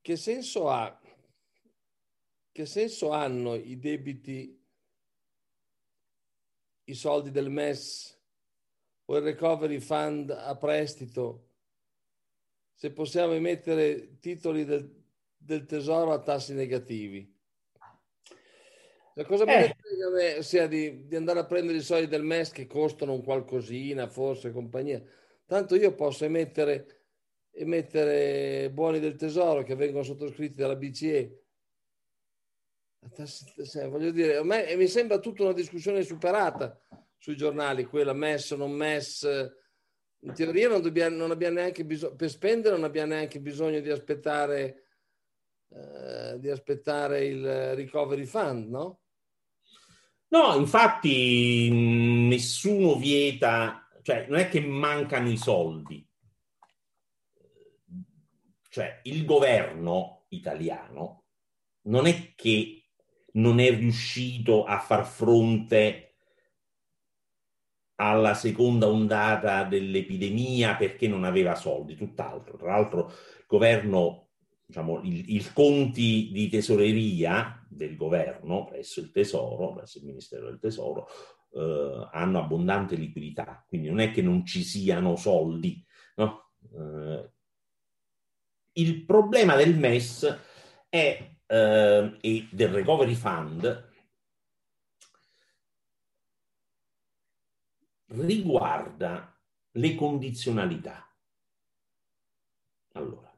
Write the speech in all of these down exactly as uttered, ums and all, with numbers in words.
che senso ha? Che senso hanno i debiti, i soldi del M E S o il Recovery Fund a prestito, se possiamo emettere titoli del, del tesoro a tassi negativi? La cosa eh. che sia di, di andare a prendere i soldi del M E S che costano un qualcosina, forse, compagnia. Tanto io posso emettere, emettere buoni del tesoro che vengono sottoscritti dalla B C E. Voglio dire, a me mi sembra tutta una discussione superata sui giornali, quella M E S, non M E S. In teoria non dobbiamo, non abbiamo neanche bisogno, per spendere non abbiamo neanche bisogno di aspettare eh, di aspettare il Recovery Fund, no? No, infatti nessuno vieta, cioè non è che mancano i soldi. Cioè il governo italiano non è che non è riuscito a far fronte alla seconda ondata dell'epidemia perché non aveva soldi, tutt'altro. Tra l'altro il governo, diciamo, il, il conti di tesoreria del governo presso il tesoro, presso il Ministero del Tesoro, eh, hanno abbondante liquidità, quindi non è che non ci siano soldi, no? Eh, il problema del M E S è Uh, e del Recovery Fund riguarda le condizionalità. Allora,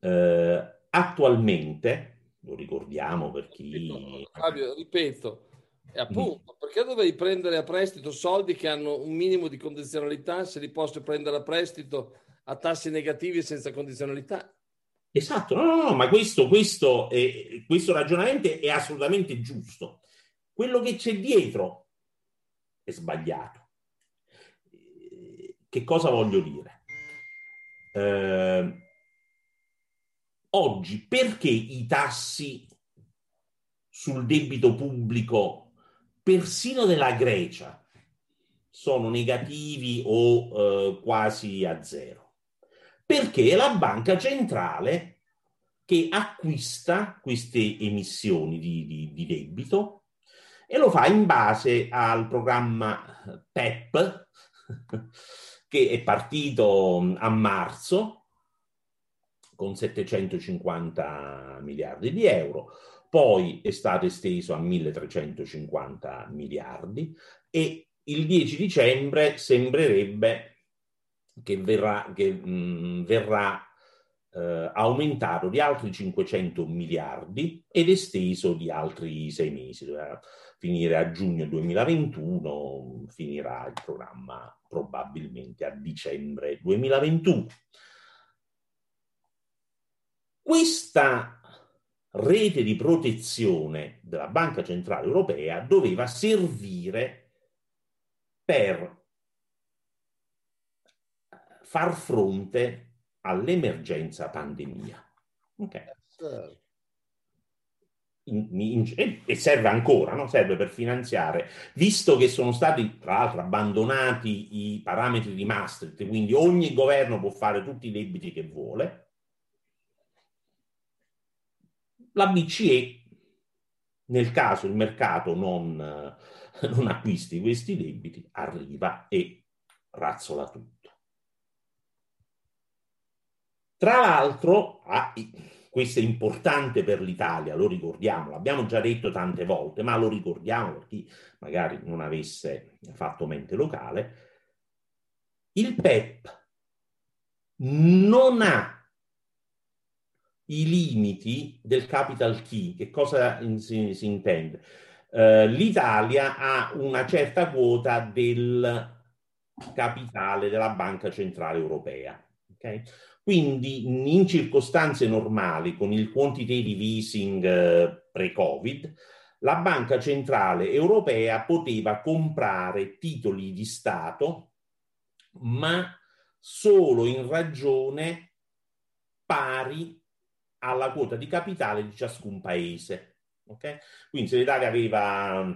uh, attualmente, lo ricordiamo per chi... Fabio, ripeto, è appunto, perché dovevi prendere a prestito soldi che hanno un minimo di condizionalità se li posso prendere a prestito a tassi negativi senza condizionalità? Esatto, no, no, no, ma questo, questo, eh, questo ragionamento è assolutamente giusto. Quello che c'è dietro è sbagliato. Eh, che cosa voglio dire? Eh, oggi perché i tassi sul debito pubblico, persino della Grecia, sono negativi o eh, quasi a zero? Perché è la banca centrale che acquista queste emissioni di, di, di debito e lo fa in base al programma P E P P che è partito a marzo con settecentocinquanta miliardi di euro, poi è stato esteso a milletrecentocinquanta miliardi e il dieci dicembre sembrerebbe che verrà, che, mh, verrà eh, aumentato di altri cinquecento miliardi ed esteso di altri sei mesi. Dovrà finire a giugno duemilaventuno, finirà il programma probabilmente a dicembre duemilaventuno. Questa rete di protezione della Banca Centrale Europea doveva servire per far fronte all'emergenza pandemia. Okay. In, in, in, e serve ancora, no? Serve per finanziare, visto che sono stati tra l'altro abbandonati i parametri di Maastricht, quindi ogni governo può fare tutti i debiti che vuole, la B C E Nel caso il mercato non, non acquisti questi debiti, arriva e razzola tutto. Tra l'altro, ah, questo è importante per l'Italia, lo ricordiamo, l'abbiamo già detto tante volte, ma lo ricordiamo per chi magari non avesse fatto mente locale, il P E P P non ha i limiti del capital key. Che cosa si, si intende? Eh, L'Italia ha una certa quota del capitale della Banca Centrale Europea. Okay? Quindi in circostanze normali, con il quantitative easing eh, pre-Covid, la Banca Centrale Europea poteva comprare titoli di Stato, ma solo in ragione pari alla quota di capitale di ciascun paese. Okay? Quindi se l'Italia aveva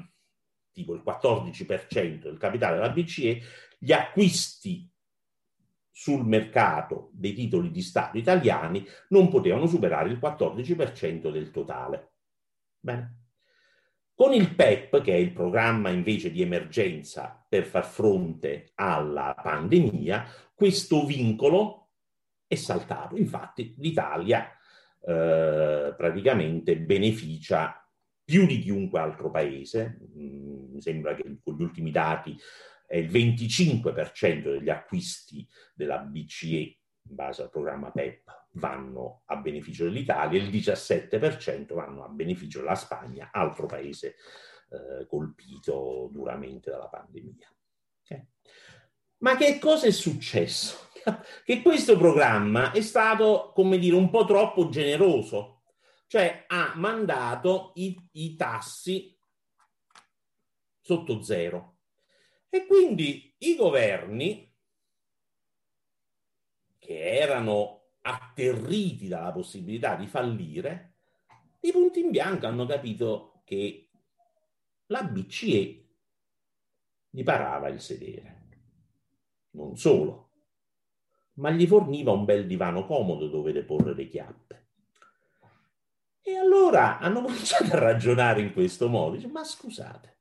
tipo il quattordici per cento del capitale della B C E, gli acquisti sul mercato dei titoli di Stato italiani non potevano superare il quattordici per cento del totale. Bene. Con il P E P P, che è il programma invece di emergenza per far fronte alla pandemia, questo vincolo è saltato. Infatti l'Italia Eh, praticamente beneficia più di chiunque altro paese. Mm, mi sembra che con gli ultimi dati è il venticinque per cento degli acquisti della B C E in base al programma P E P P vanno a beneficio dell'Italia, il diciassette per cento vanno a beneficio della Spagna, altro paese eh, colpito duramente dalla pandemia. Okay. Ma che cosa è successo? Che questo programma è stato, come dire, un po' troppo generoso, cioè ha mandato i, i tassi sotto zero e quindi i governi, che erano atterriti dalla possibilità di fallire, di punto in bianco hanno capito che la B C E gli parava il sedere. Non solo, ma gli forniva un bel divano comodo dove deporre le chiappe. E allora hanno cominciato a ragionare in questo modo. Dice, ma scusate,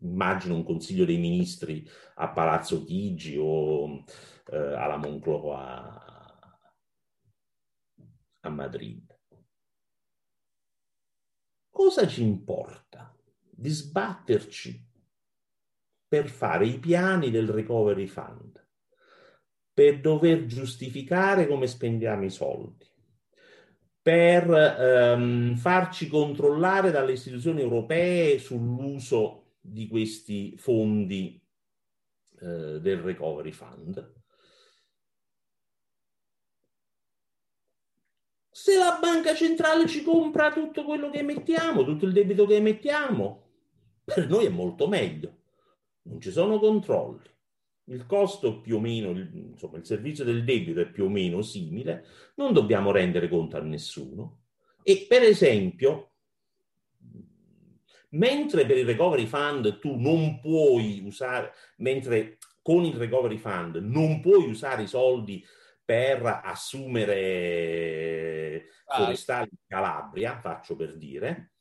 immagino un consiglio dei ministri a Palazzo Chigi o eh, alla Moncloa a Madrid. Cosa ci importa di sbatterci per fare i piani del Recovery Fund? Per dover giustificare come spendiamo i soldi, per ehm, farci controllare dalle istituzioni europee sull'uso di questi fondi eh, del Recovery Fund. Se la banca centrale ci compra tutto quello che emettiamo, tutto il debito che emettiamo, per noi è molto meglio. Non ci sono controlli. Il costo più o meno, insomma, il servizio del debito è più o meno simile, non dobbiamo rendere conto a nessuno. E per esempio, mentre per il Recovery Fund tu non puoi usare, mentre con il Recovery Fund non puoi usare i soldi per assumere forestali in Calabria, faccio per dire,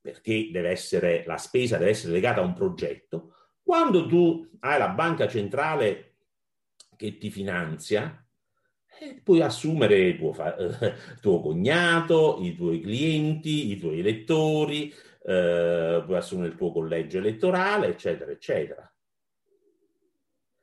perché deve essere, la spesa deve essere legata a un progetto. Quando tu hai la banca centrale che ti finanzia, eh, puoi assumere tuo, eh, tuo cognato, i tuoi clienti, i tuoi elettori, eh, puoi assumere il tuo collegio elettorale, eccetera, eccetera.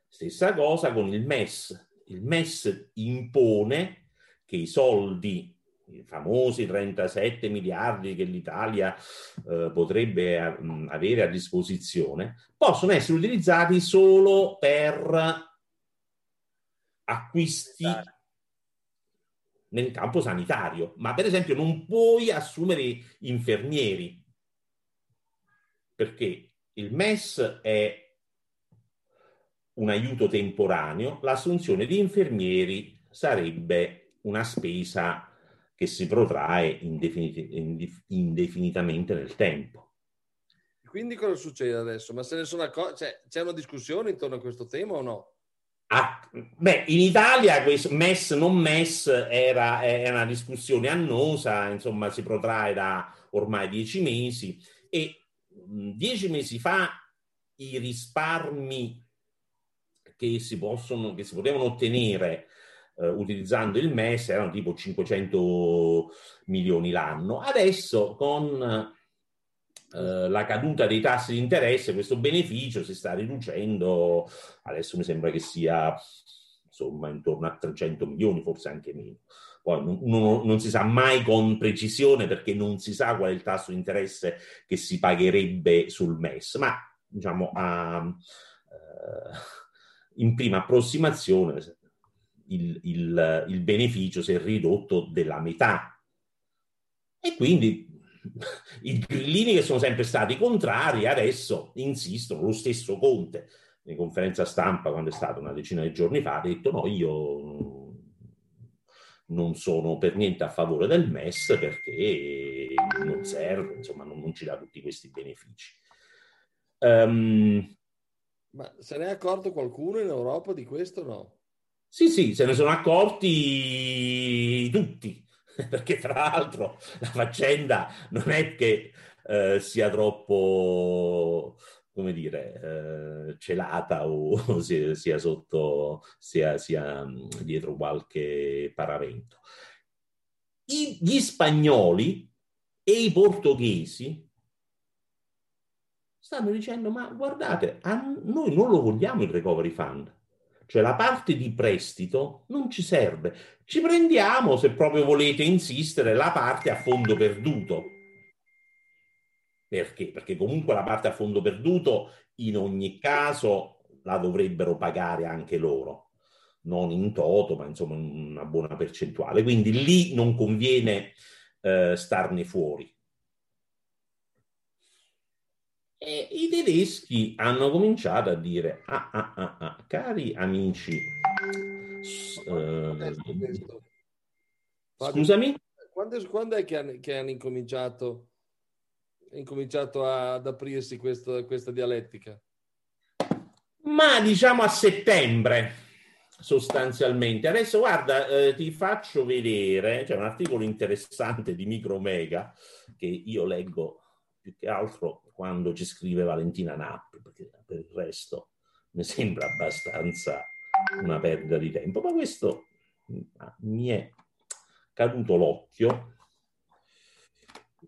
Stessa cosa con il M E S. Il M E S impone che i soldi, i famosi trentasette miliardi che l'Italia eh, potrebbe a, mh, avere a disposizione, possono essere utilizzati solo per acquisti nel campo sanitario. Ma per esempio non puoi assumere infermieri, perché il M E S è un aiuto temporaneo, l'assunzione di infermieri sarebbe una spesa che si protrae indefinit- indefinitamente nel tempo. Quindi cosa succede adesso? Ma se ne sono accor- cioè, c'è una discussione intorno a questo tema o no? Ah, beh, in Italia questo M E S non M E S era, è una discussione annosa, insomma si protrae da ormai dieci mesi e mh, dieci mesi fa i risparmi che si possono, che si potevano ottenere eh, utilizzando il M E S erano tipo cinquecento milioni l'anno. Adesso con Uh, la caduta dei tassi di interesse, questo beneficio si sta riducendo, adesso mi sembra che sia insomma intorno a trecento milioni, forse anche meno. Poi non, non, non si sa mai con precisione perché non si sa qual è il tasso di interesse che si pagherebbe sul M E S, ma diciamo a, uh, in prima approssimazione il, il, il beneficio si è ridotto della metà e quindi i grillini che sono sempre stati contrari adesso insistono. Lo stesso Conte in conferenza stampa, quando è stato una decina di giorni fa, ha detto no, io non sono per niente a favore del M E S perché non serve, insomma non, non ci dà tutti questi benefici. Um, ma se ne è accorto qualcuno in Europa di questo? No? Sì, sì, se ne sono accorti tutti, perché tra l'altro la faccenda non è che eh, sia troppo, come dire, eh, celata o, o sia, sia sotto, sia, sia dietro qualche paravento. I, gli spagnoli e i portoghesi stanno dicendo ma guardate, a noi non lo vogliamo il Recovery Fund. Cioè la parte di prestito non ci serve. Ci prendiamo, se proprio volete insistere, la parte a fondo perduto. Perché? Perché comunque la parte a fondo perduto in ogni caso la dovrebbero pagare anche loro. Non in toto, ma insomma in una buona percentuale. Quindi lì non conviene eh, starne fuori. E i tedeschi hanno cominciato a dire ah, ah, ah, ah, cari amici, eh, scusami, quando, quando è che hanno, che hanno incominciato, incominciato ad aprirsi questo, questa dialettica? Ma diciamo a settembre sostanzialmente. Adesso guarda, eh, ti faccio vedere, c'è un articolo interessante di Micromega che io leggo più che altro quando ci scrive Valentina Nappi, perché per il resto mi sembra abbastanza una perdita di tempo. Ma questo mi è caduto l'occhio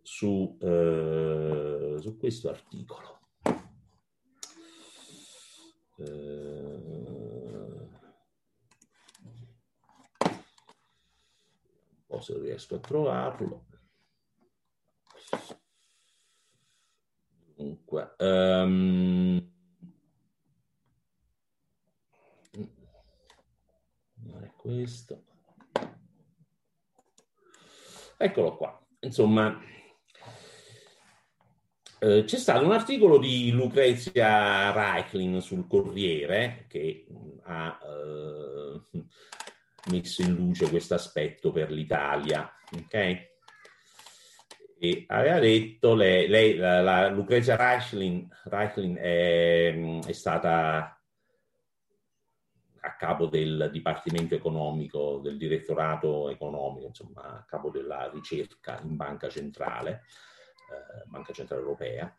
su, eh, su questo articolo. Eh, un po' se riesco a trovarlo. Dunque, um, è questo. Eccolo qua. Insomma, eh, c'è stato un articolo di Lucrezia Reichlin sul Corriere che ha eh, messo in luce questo aspetto per l'Italia, ok? E aveva detto, lei, lei la, la Lucrezia Reichlin, Reichlin è, è stata a capo del Dipartimento Economico, del Direttorato Economico, insomma a capo della ricerca in Banca Centrale, eh, Banca Centrale Europea.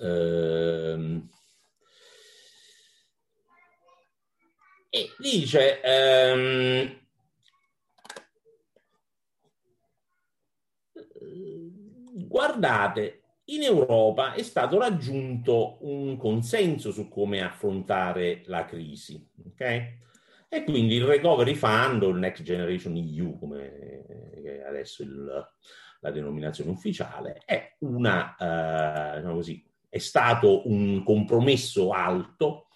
Eh, e dice... Ehm, guardate, in Europa è stato raggiunto un consenso su come affrontare la crisi, ok? E quindi il Recovery Fund, o il Next Generation E U, come è adesso il, la denominazione ufficiale, è una, eh, diciamo così, è stato un compromesso alto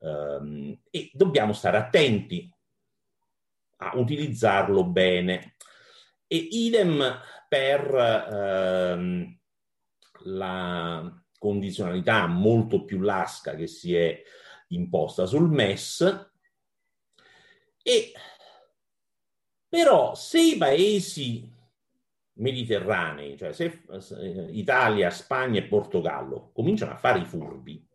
ehm, e dobbiamo stare attenti a utilizzarlo bene. E idem per ehm, la condizionalità molto più lasca che si è imposta sul M E S. E però se i paesi mediterranei, cioè se, se Italia, Spagna e Portogallo cominciano a fare i furbi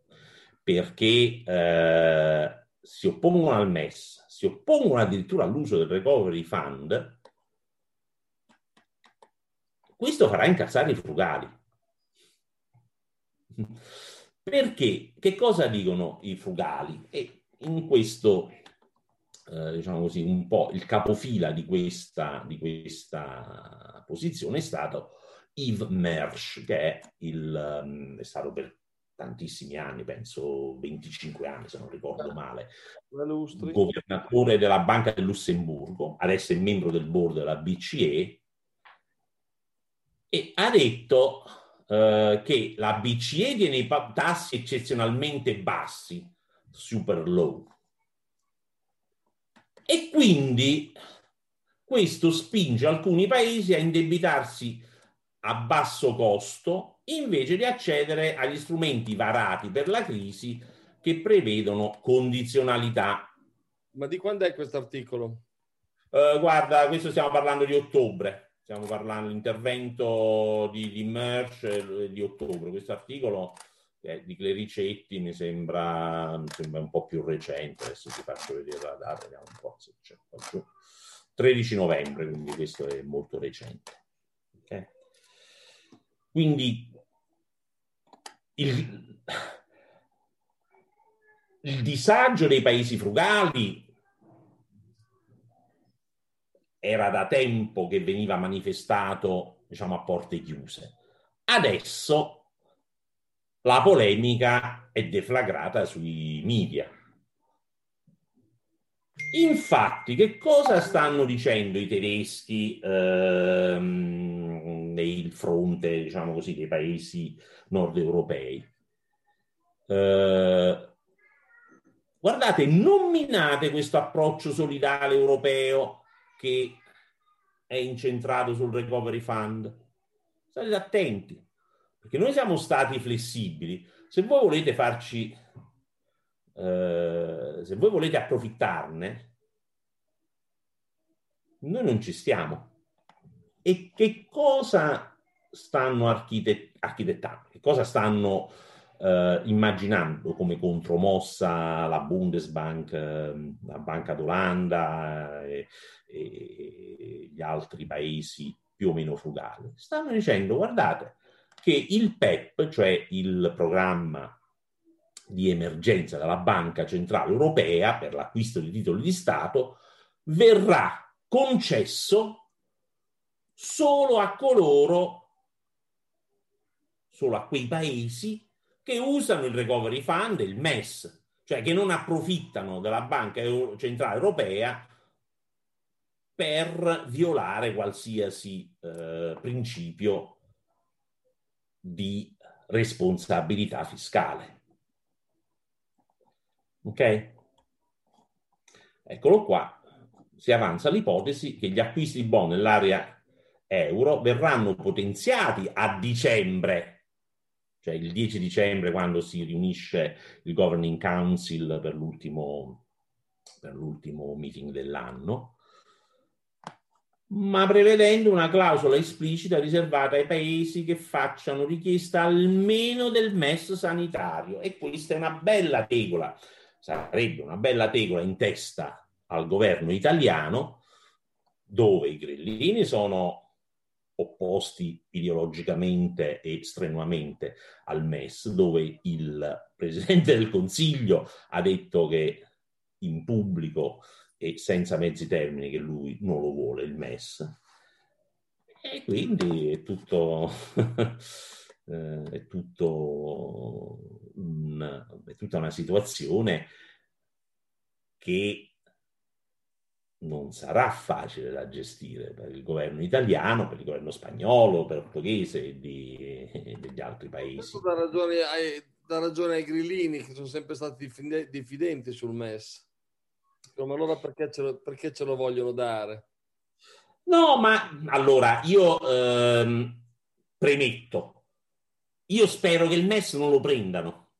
perché eh, si oppongono al M E S, si oppongono addirittura all'uso del Recovery Fund, questo farà incazzare i frugali. Perché? Che cosa dicono i frugali? E in questo, eh, diciamo così, un po' il capofila di questa, di questa posizione è stato Yves Mersch, che è, il, è stato per tantissimi anni, penso venticinque anni se non ricordo male, governatore della Banca del Lussemburgo, adesso è membro del board della B C E, e ha detto eh, che la B C E tiene i tassi eccezionalmente bassi, super low, e quindi questo spinge alcuni paesi a indebitarsi a basso costo invece di accedere agli strumenti varati per la crisi che prevedono condizionalità. Ma di quando è questo articolo? Eh, guarda, questo stiamo parlando di ottobre, stiamo parlando dell'intervento di, di Mersch di ottobre, questo articolo eh, di Clericetti mi sembra, mi sembra un po' più recente, adesso ti faccio vedere la data, vediamo un po' se c'è, tredici novembre, quindi questo è molto recente. Okay. Quindi il, il disagio dei paesi frugali era da tempo che veniva manifestato, diciamo, a porte chiuse. Adesso la polemica è deflagrata sui media. Infatti, che cosa stanno dicendo i tedeschi? Ehm, il fronte, diciamo così, dei paesi nord europei. Eh, guardate, non minate questo approccio solidale europeo che è incentrato sul Recovery Fund. State attenti, perché noi siamo stati flessibili. Se voi volete farci, eh, se voi volete approfittarne, noi non ci stiamo. E che cosa stanno archite- architettando? Che cosa stanno eh, immaginando come contromossa la Bundesbank, eh, la Banca d'Olanda e, e gli altri paesi più o meno frugali? Stanno dicendo, guardate, che il P E P P, cioè il programma di emergenza della Banca Centrale Europea per l'acquisto di titoli di Stato, verrà concesso solo a coloro, solo a quei paesi che usano il Recovery Fund e il M E S, cioè che non approfittano della Banca Centrale Europea per violare qualsiasi eh, principio di responsabilità fiscale. Ok? Eccolo qua. Si avanza l'ipotesi che gli acquisti di bond nell'area euro verranno potenziati a dicembre, cioè il dieci dicembre, quando si riunisce il Governing Council per l'ultimo, per l'ultimo meeting dell'anno, ma prevedendo una clausola esplicita riservata ai paesi che facciano richiesta almeno del M E S sanitario. E questa è una bella tegola, sarebbe una bella tegola in testa al governo italiano, dove i grillini sono opposti ideologicamente e strenuamente al M E S, dove il Presidente del Consiglio ha detto che in pubblico e senza mezzi termini che lui non lo vuole il M E S, e quindi è tutto è tutto un, è tutta una situazione che non sarà facile da gestire per il governo italiano, per il governo spagnolo, per il portoghese e, di, e degli altri paesi. Da ragione, ai, da ragione ai grillini, che sono sempre stati diffidenti sul M E S. Ma allora perché ce lo, perché ce lo vogliono dare? No, ma allora io ehm, premetto, io spero che il M E S non lo prendano,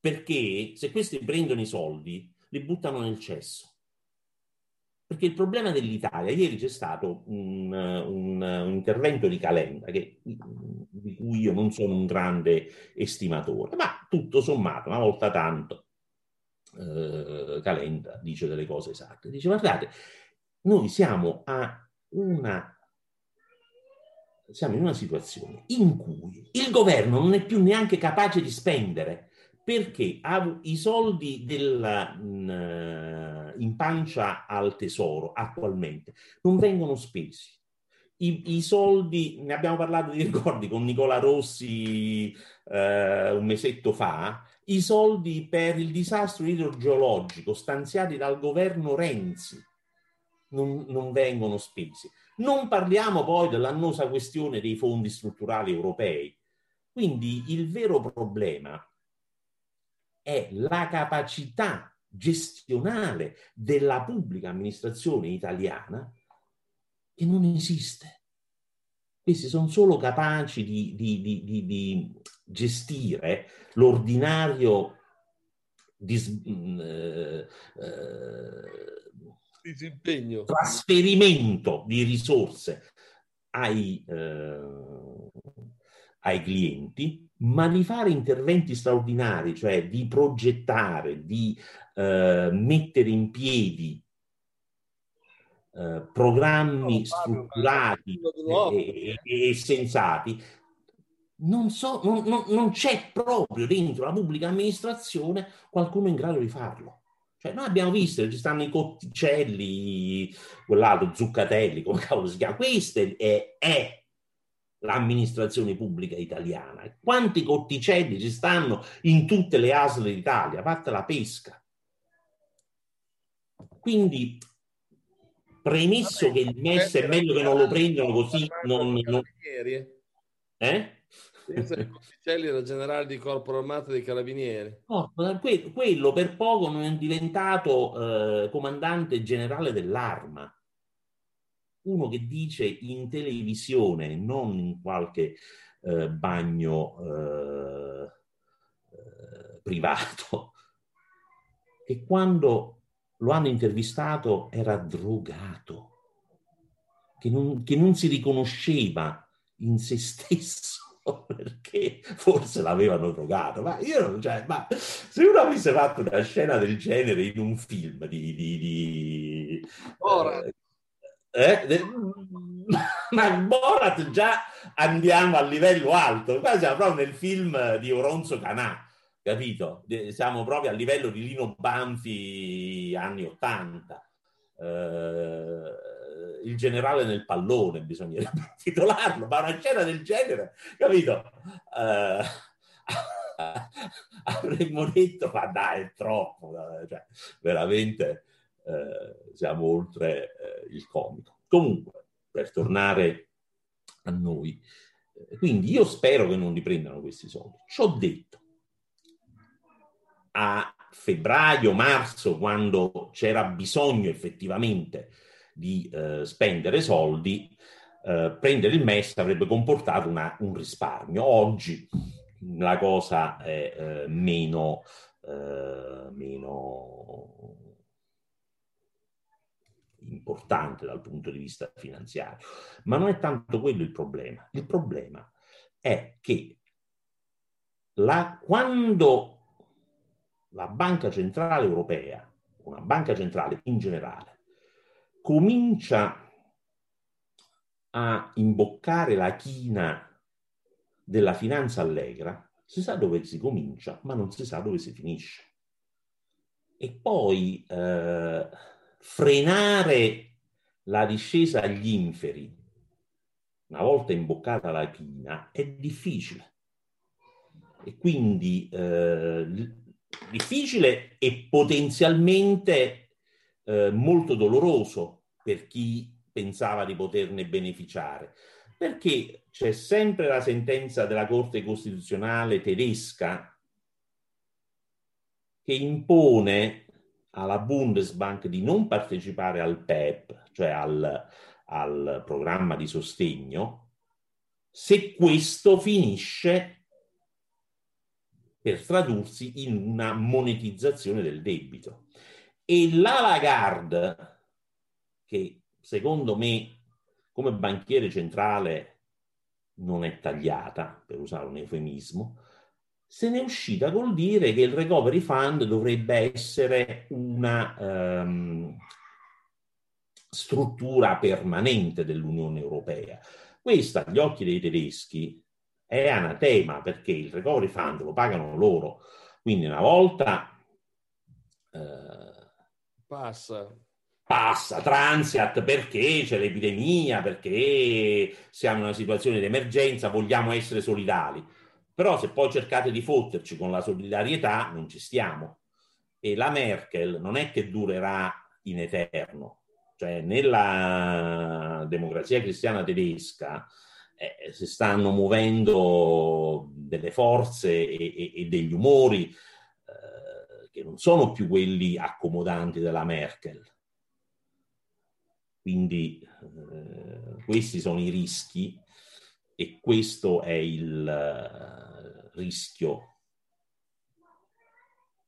perché se questi prendono i soldi li buttano nel cesso. Perché il problema dell'Italia, ieri c'è stato un, un, un intervento di Calenda, che, di cui io non sono un grande estimatore, ma tutto sommato, una volta tanto, eh, Calenda dice delle cose esatte. Dice: guardate, noi siamo a una siamo in una situazione in cui il governo non è più neanche capace di spendere, perché ha i soldi della, in pancia al tesoro attualmente non vengono spesi. I, i soldi, ne abbiamo parlato, di ricordi, con Nicola Rossi eh, un mesetto fa, i soldi per il disastro idrogeologico stanziati dal governo Renzi non, non vengono spesi. Non parliamo poi dell'annosa questione dei fondi strutturali europei. Quindi il vero problema è la capacità gestionale della pubblica amministrazione italiana, che non esiste. Questi sono solo capaci di, di, di, di, di gestire l'ordinario dis, eh, disimpegno, trasferimento di risorse ai, eh, ai clienti, ma di fare interventi straordinari, cioè di progettare, di eh, mettere in piedi Eh, programmi no, strutturati e, e, e sensati, non so, non, non, non c'è proprio dentro la pubblica amministrazione qualcuno in grado di farlo. Cioè, noi abbiamo visto, ci stanno i Cotticelli, quell'altro Zuccatelli, come cavolo si chiama. Questa è, è l'amministrazione pubblica italiana. Quanti Cotticelli ci stanno in tutte le A S L d'Italia, fatta la pesca. Quindi, premesso che il M E S è meglio che non lo prendano così, non... Eh? Cotticelli era generale di corpo armato dei carabinieri. No, quello per poco non è diventato eh, comandante generale dell'arma. Uno che dice in televisione, non in qualche eh, bagno eh, eh, privato, che quando lo hanno intervistato era drogato, che non, che non si riconosceva in se stesso, perché forse l'avevano drogato. Ma io, cioè, ma se uno avesse fatto una scena del genere in un film di... di, di Borat. Eh, de, ma Borat già andiamo a livello alto, qua siamo proprio nel film di Oronzo Canà. Capito? Siamo proprio a livello di Lino Banfi anni ottanta. Eh, il generale nel pallone bisognerebbe titolarlo, ma una scena del genere, capito? Eh, avremmo detto, ma dai, è troppo. Cioè, veramente eh, siamo oltre eh, il comico. Comunque, per tornare a noi, quindi io spero che non li prendano questi soldi. Ci ho detto, a febbraio, marzo, quando c'era bisogno effettivamente di eh, spendere soldi, eh, prendere il M E S avrebbe comportato una, un risparmio. Oggi la cosa è eh, meno, eh, meno importante dal punto di vista finanziario, ma non è tanto quello il problema. Il problema è che la, quando la Banca Centrale Europea, una banca centrale in generale, comincia a imboccare la china della finanza allegra, si sa dove si comincia, ma non si sa dove si finisce. E poi eh, frenare la discesa agli inferi, una volta imboccata la china, è difficile. E quindi... Eh, difficile e potenzialmente eh, molto doloroso per chi pensava di poterne beneficiare, perché c'è sempre la sentenza della Corte Costituzionale tedesca che impone alla Bundesbank di non partecipare al P E P P, cioè al, al programma di sostegno, se questo finisce per tradursi in una monetizzazione del debito. E la Lagarde, che secondo me come banchiere centrale non è tagliata, per usare un eufemismo, se ne è uscita col dire che il Recovery Fund dovrebbe essere una um, struttura permanente dell'Unione Europea. Questa, agli occhi dei tedeschi, è anatema, perché il Recovery Fund lo pagano loro. Quindi una volta eh, passa. passa, Transiat, perché c'è l'epidemia, perché siamo in una situazione di emergenza, vogliamo essere solidali. Però se poi cercate di fotterci con la solidarietà, non ci stiamo. E la Merkel non è che durerà in eterno. Cioè, nella democrazia cristiana tedesca eh, si stanno muovendo delle forze e, e, e degli umori eh, che non sono più quelli accomodanti della Merkel. Quindi eh, questi sono i rischi e questo è il eh, rischio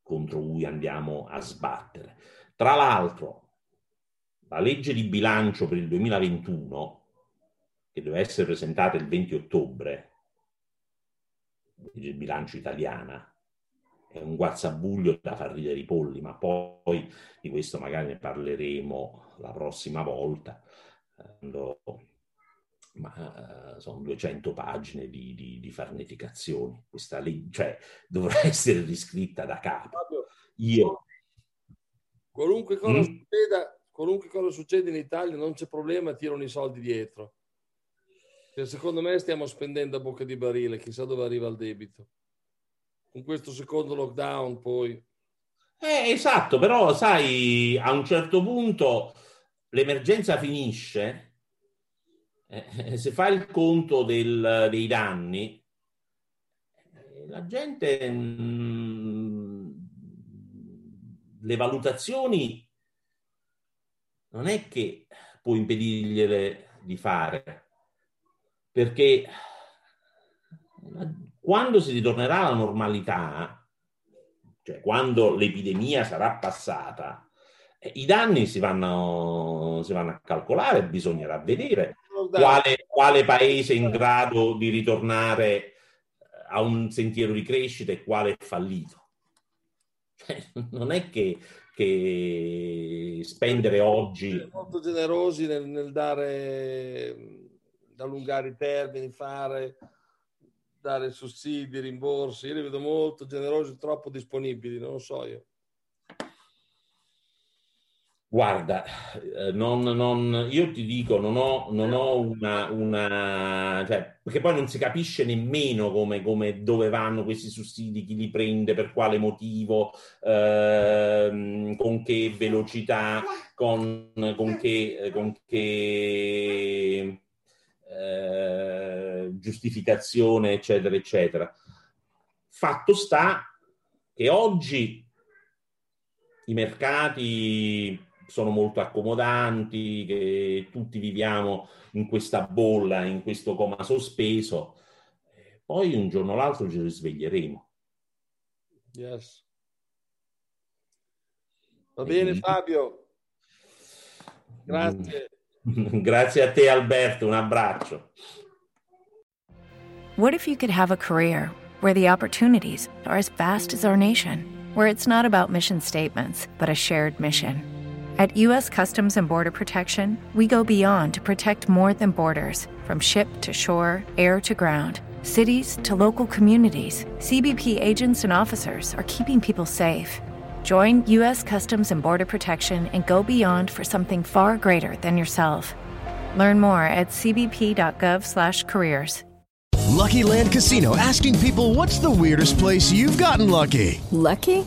contro cui andiamo a sbattere. Tra l'altro, la legge di bilancio per il duemilaventuno, che deve essere presentata il venti ottobre, la legge di bilancio italiana, è un guazzabuglio da far ridere i polli, ma poi di questo magari ne parleremo la prossima volta. Ma sono duecento pagine di, di, di farneticazioni. Questa legge, cioè, dovrà essere riscritta da capo. Io qualunque cosa mm? succeda, qualunque cosa succede in Italia, non c'è problema, tirano i soldi dietro. Cioè, secondo me stiamo spendendo a bocca di barile, chissà dove arriva il debito. Con questo secondo lockdown poi. Eh, esatto, però sai, a un certo punto l'emergenza finisce, eh, se fai il conto del, dei danni, la gente, mh, le valutazioni non è che puoi impedirgliele di fare, perché la, quando si ritornerà alla normalità, cioè quando l'epidemia sarà passata, i danni si vanno, si vanno a calcolare, bisognerà vedere quale, quale paese è in grado di ritornare a un sentiero di crescita e quale è fallito. Cioè, non è che, che spendere oggi... Siamo molto generosi nel, nel dare, allungare i termini, fare... dare sussidi, rimborsi, io li vedo molto generosi, troppo disponibili, non lo so io. Guarda, non, non, io ti dico, non ho, non ho una, una cioè, perché poi non si capisce nemmeno come, come dove vanno questi sussidi, chi li prende, per quale motivo, eh, con che velocità, con, con che... Con che Eh, giustificazione, eccetera eccetera. Fatto sta che oggi i mercati sono molto accomodanti, che tutti viviamo in questa bolla, in questo coma sospeso, poi un giorno o l'altro ci risveglieremo. Yes. Va bene, e... Fabio, grazie. Mm. Grazie a te, Alberto. Un abbraccio. What if you could have a career where the opportunities are as vast as our nation, where it's not about mission statements, but a shared mission? At U S Customs and Border Protection, we go beyond to protect more than borders. From ship to shore, air to ground, cities to local communities, C B P agents and officers are keeping people safe. Join U S Customs and Border Protection and go beyond for something far greater than yourself. Learn more at cbp.gov slash careers. Lucky Land Casino, asking people, what's the weirdest place you've gotten lucky? Lucky?